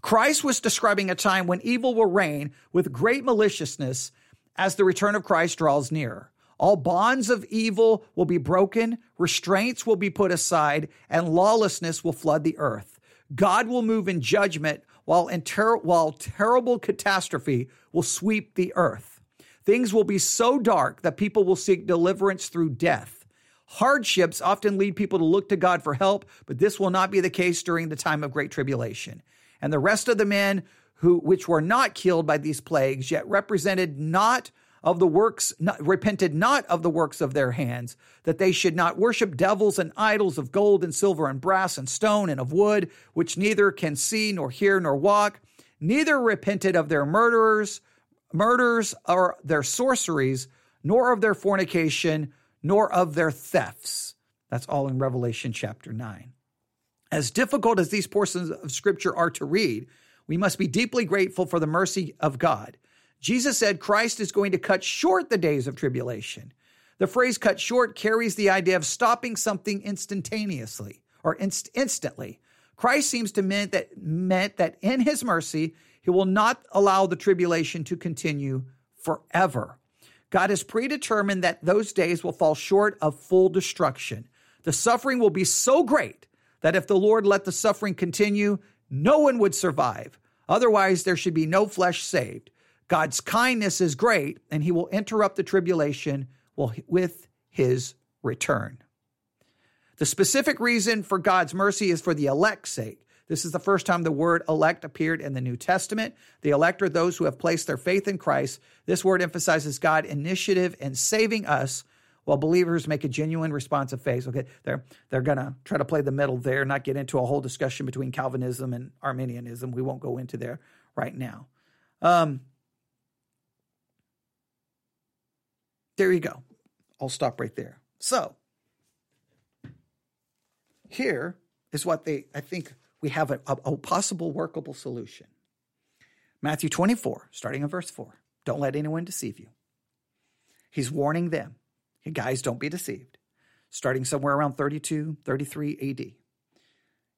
Christ was describing a time when evil will reign with great maliciousness as the return of Christ draws nearer. All bonds of evil will be broken, restraints will be put aside, and lawlessness will flood the earth. God will move in judgment while terrible catastrophe will sweep the earth. Things will be so dark that people will seek deliverance through death. Hardships often lead people to look to God for help, but this will not be the case during the time of great tribulation. And the rest of the men which were not killed by these plagues, yet repented not of the works of their hands, that they should not worship devils and idols of gold and silver and brass and stone and of wood, which neither can see nor hear nor walk, neither repented of their murders or their sorceries, nor of their fornication, nor of their thefts. That's all in Revelation chapter 9. As difficult as these portions of Scripture are to read, we must be deeply grateful for the mercy of God. Jesus said Christ is going to cut short the days of tribulation. The phrase cut short carries the idea of stopping something instantaneously or instantly. Christ seems to meant that in his mercy, he will not allow the tribulation to continue forever. God has predetermined that those days will fall short of full destruction. The suffering will be so great that if the Lord let the suffering continue, no one would survive. Otherwise, there should be no flesh saved. God's kindness is great, and he will interrupt the tribulation with his return. The specific reason for God's mercy is for the elect's sake. This is the first time the word elect appeared in the New Testament. The elect are those who have placed their faith in Christ. This word emphasizes God's initiative in saving us, while believers make a genuine response of faith. Okay, they're going to try to play the middle there, not get into a whole discussion between Calvinism and Arminianism. We won't go into there right now. There you go. I'll stop right there. So here is what I think we have a possible workable solution. Matthew 24, starting in verse 4. Don't let anyone deceive you. He's warning them. Hey, guys, don't be deceived. Starting somewhere around 32, 33 AD.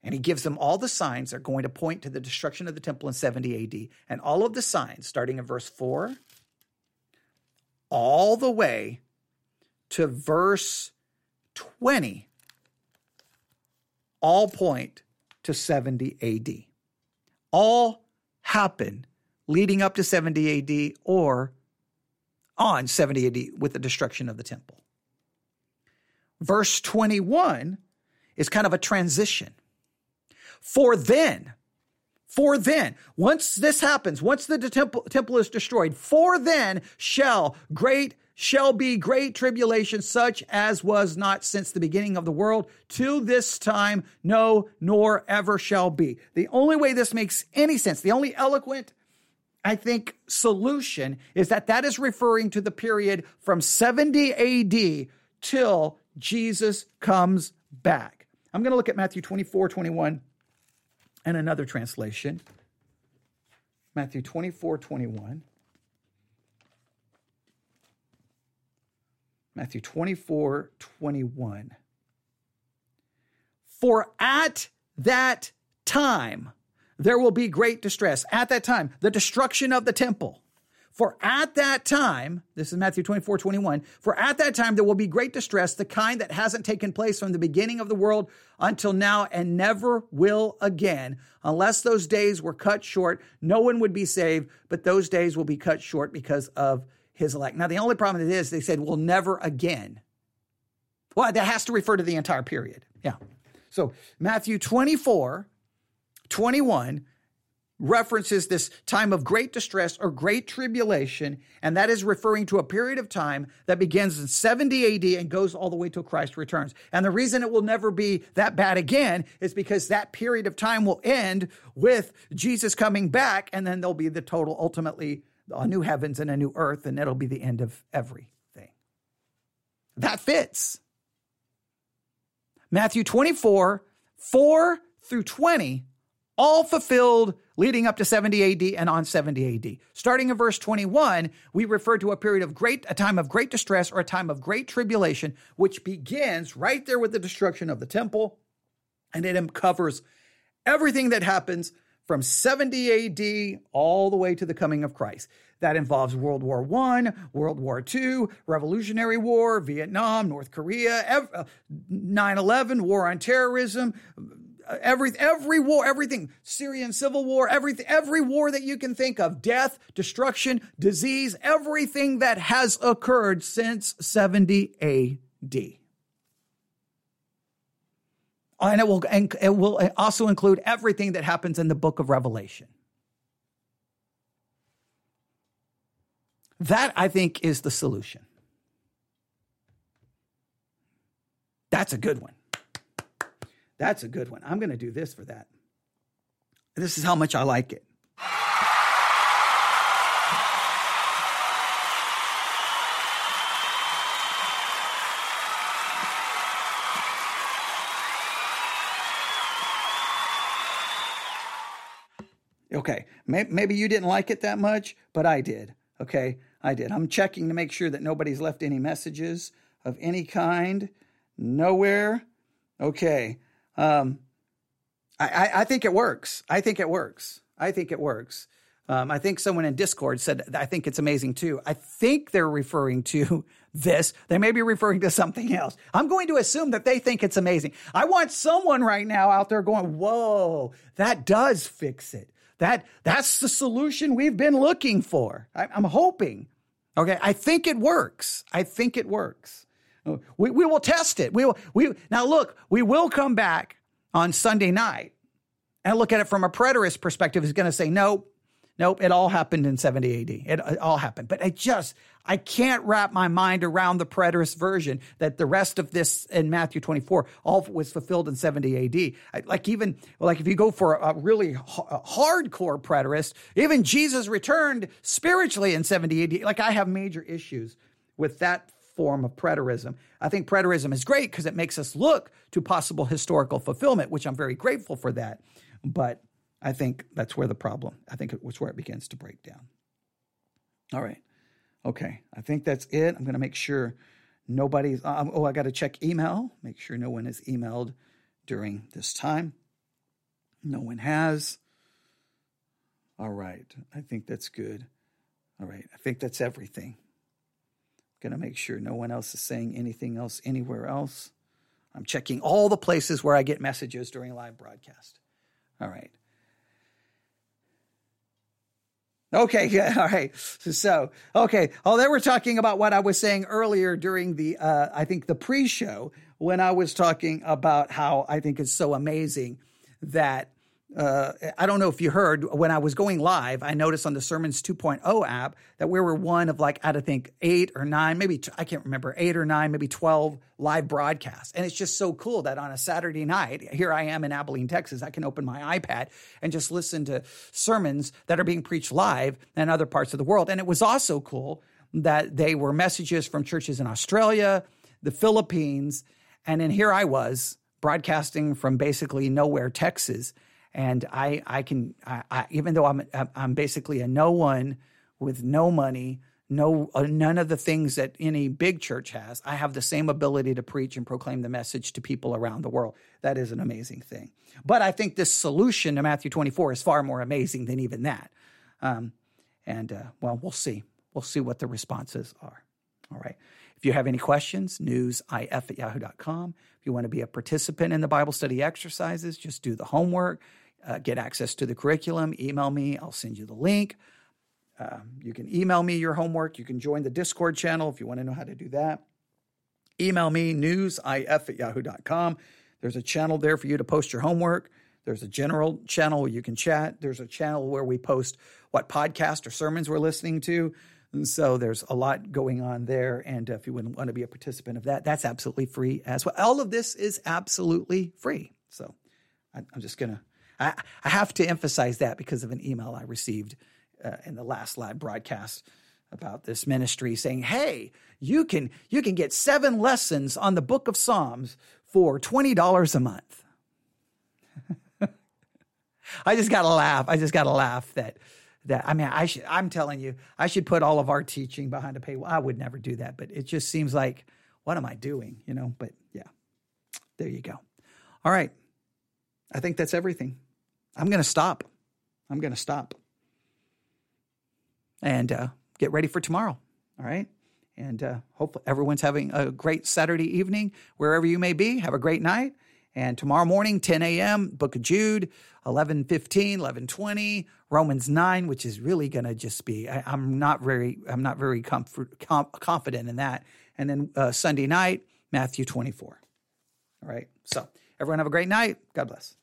And he gives them all the signs that are going to point to the destruction of the temple in 70 AD. And all of the signs, starting in verse 4, all the way to verse 20, all point to 70 AD. All happen leading up to 70 AD or on 70 AD with the destruction of the temple. Verse 21 is kind of a transition. For then, once this happens, once the temple is destroyed, for then shall be great tribulation, such as was not since the beginning of the world to this time, no, nor ever shall be. The only way this makes any sense, the only eloquent, I think, solution is that is referring to the period from 70 AD till Jesus comes back. I'm going to look at Matthew 24, 21. And another translation, Matthew 24:21. Matthew 24:21. For at that time there will be great distress. At that time, the destruction of the temple. For at that time, this is Matthew 24:21, for at that time there will be great distress, the kind that hasn't taken place from the beginning of the world until now and never will again. Unless those days were cut short, no one would be saved, but those days will be cut short because of his elect. Now, the only problem with it is they said, well, never again. Well, that has to refer to the entire period. Yeah. So Matthew 24:21 references this time of great distress or great tribulation, and that is referring to a period of time that begins in 70 AD and goes all the way till Christ returns. And the reason it will never be that bad again is because that period of time will end with Jesus coming back, and then there'll be the total, ultimately, a new heavens and a new earth, and it'll be the end of everything. That fits. Matthew 24:4-20, all fulfilled leading up to 70 AD and on 70 AD. Starting in verse 21, we refer to a time of great distress or a time of great tribulation, which begins right there with the destruction of the temple, and it covers everything that happens from 70 AD all the way to the coming of Christ. That involves World War I, World War II, Revolutionary War, Vietnam, North Korea, 9/11, war on terrorism, every war, everything, Syrian civil war, every war that you can think of, death, destruction, disease, everything that has occurred since 70 AD. And it will also include everything that happens in the book of Revelation. That, I think, is the solution. That's a good one. That's a good one. I'm going to do this for that. This is how much I like it. Okay, maybe you didn't like it that much, but I did. Okay, I did. I'm checking to make sure that nobody's left any messages of any kind. Nowhere. Okay. I think it works. I think someone in Discord said, I think it's amazing too. I think they're referring to this. They may be referring to something else. I'm going to assume that they think it's amazing. I want someone right now out there going, whoa, that does fix it. That's the solution we've been looking for. I'm hoping. Okay. I think it works. We will test it. Now look, we will come back on Sunday night and look at it from a preterist perspective. Is going to say, nope, it all happened in 70 AD. It all happened. But I can't wrap my mind around the preterist version that the rest of this in Matthew 24 all was fulfilled in 70 AD. If you go for a really hardcore preterist, even Jesus returned spiritually in 70 AD. Like, I have major issues with that form of preterism. I think preterism is great because it makes us look to possible historical fulfillment, which I'm very grateful for that. But I think that's where the problem, I think it was where it begins to break down. All right. Okay. I think that's it. I'm going to make sure nobody's, I got to check email, make sure no one is emailed during this time. No one has. All right. I think that's good. All right. I think that's everything. Going to make sure no one else is saying anything else anywhere else. I'm checking all the places where I get messages during live broadcast. All right. Okay, good. All right. So, okay. Oh, they were talking about what I was saying earlier during the pre-show, when I was talking about how I think it's so amazing that I don't know if you heard, when I was going live, I noticed on the Sermons 2.0 app that we were one of eight or nine, maybe 12 live broadcasts. And it's just so cool that on a Saturday night, here I am in Abilene, Texas, I can open my iPad and just listen to sermons that are being preached live in other parts of the world. And it was also cool that they were messages from churches in Australia, the Philippines, and then here I was broadcasting from basically nowhere, Texas. And I can, even though I'm basically a no one with no money, none of the things that any big church has, I have the same ability to preach and proclaim the message to people around the world. That is an amazing thing. But I think this solution to Matthew 24 is far more amazing than even that. We'll see. We'll see what the responses are. All right. If you have any questions, newsif@yahoo.com. If you want to be a participant in the Bible study exercises, just do the homework, get access to the curriculum, email me. I'll send you the link. You can email me your homework. You can join the Discord channel if you want to know how to do that. Email me, newsif@yahoo.com. There's a channel there for you to post your homework. There's a general channel where you can chat. There's a channel where we post what podcast or sermons we're listening to. And so there's a lot going on there. And if you wouldn't want to be a participant of that, that's absolutely free as well. All of this is absolutely free. So I'm just going to, I have to emphasize that because of an email I received in the last live broadcast about this ministry saying, hey, you can get 7 lessons on the book of Psalms for $20 a month. I just got to laugh. That I mean, I'm telling you, I should put all of our teaching behind a paywall. I would never do that, but it just seems like, what am I doing? You know, but yeah, there you go. All right. I think that's everything. I'm going to stop. And get ready for tomorrow. All right. And hopefully everyone's having a great Saturday evening, wherever you may be. Have a great night. And tomorrow morning, 10 a.m., Book of Jude, 11:15, 11:20, Romans 9, which is really going to just be, I'm not very confident in that. And then Sunday night, Matthew 24. All right. So everyone have a great night. God bless.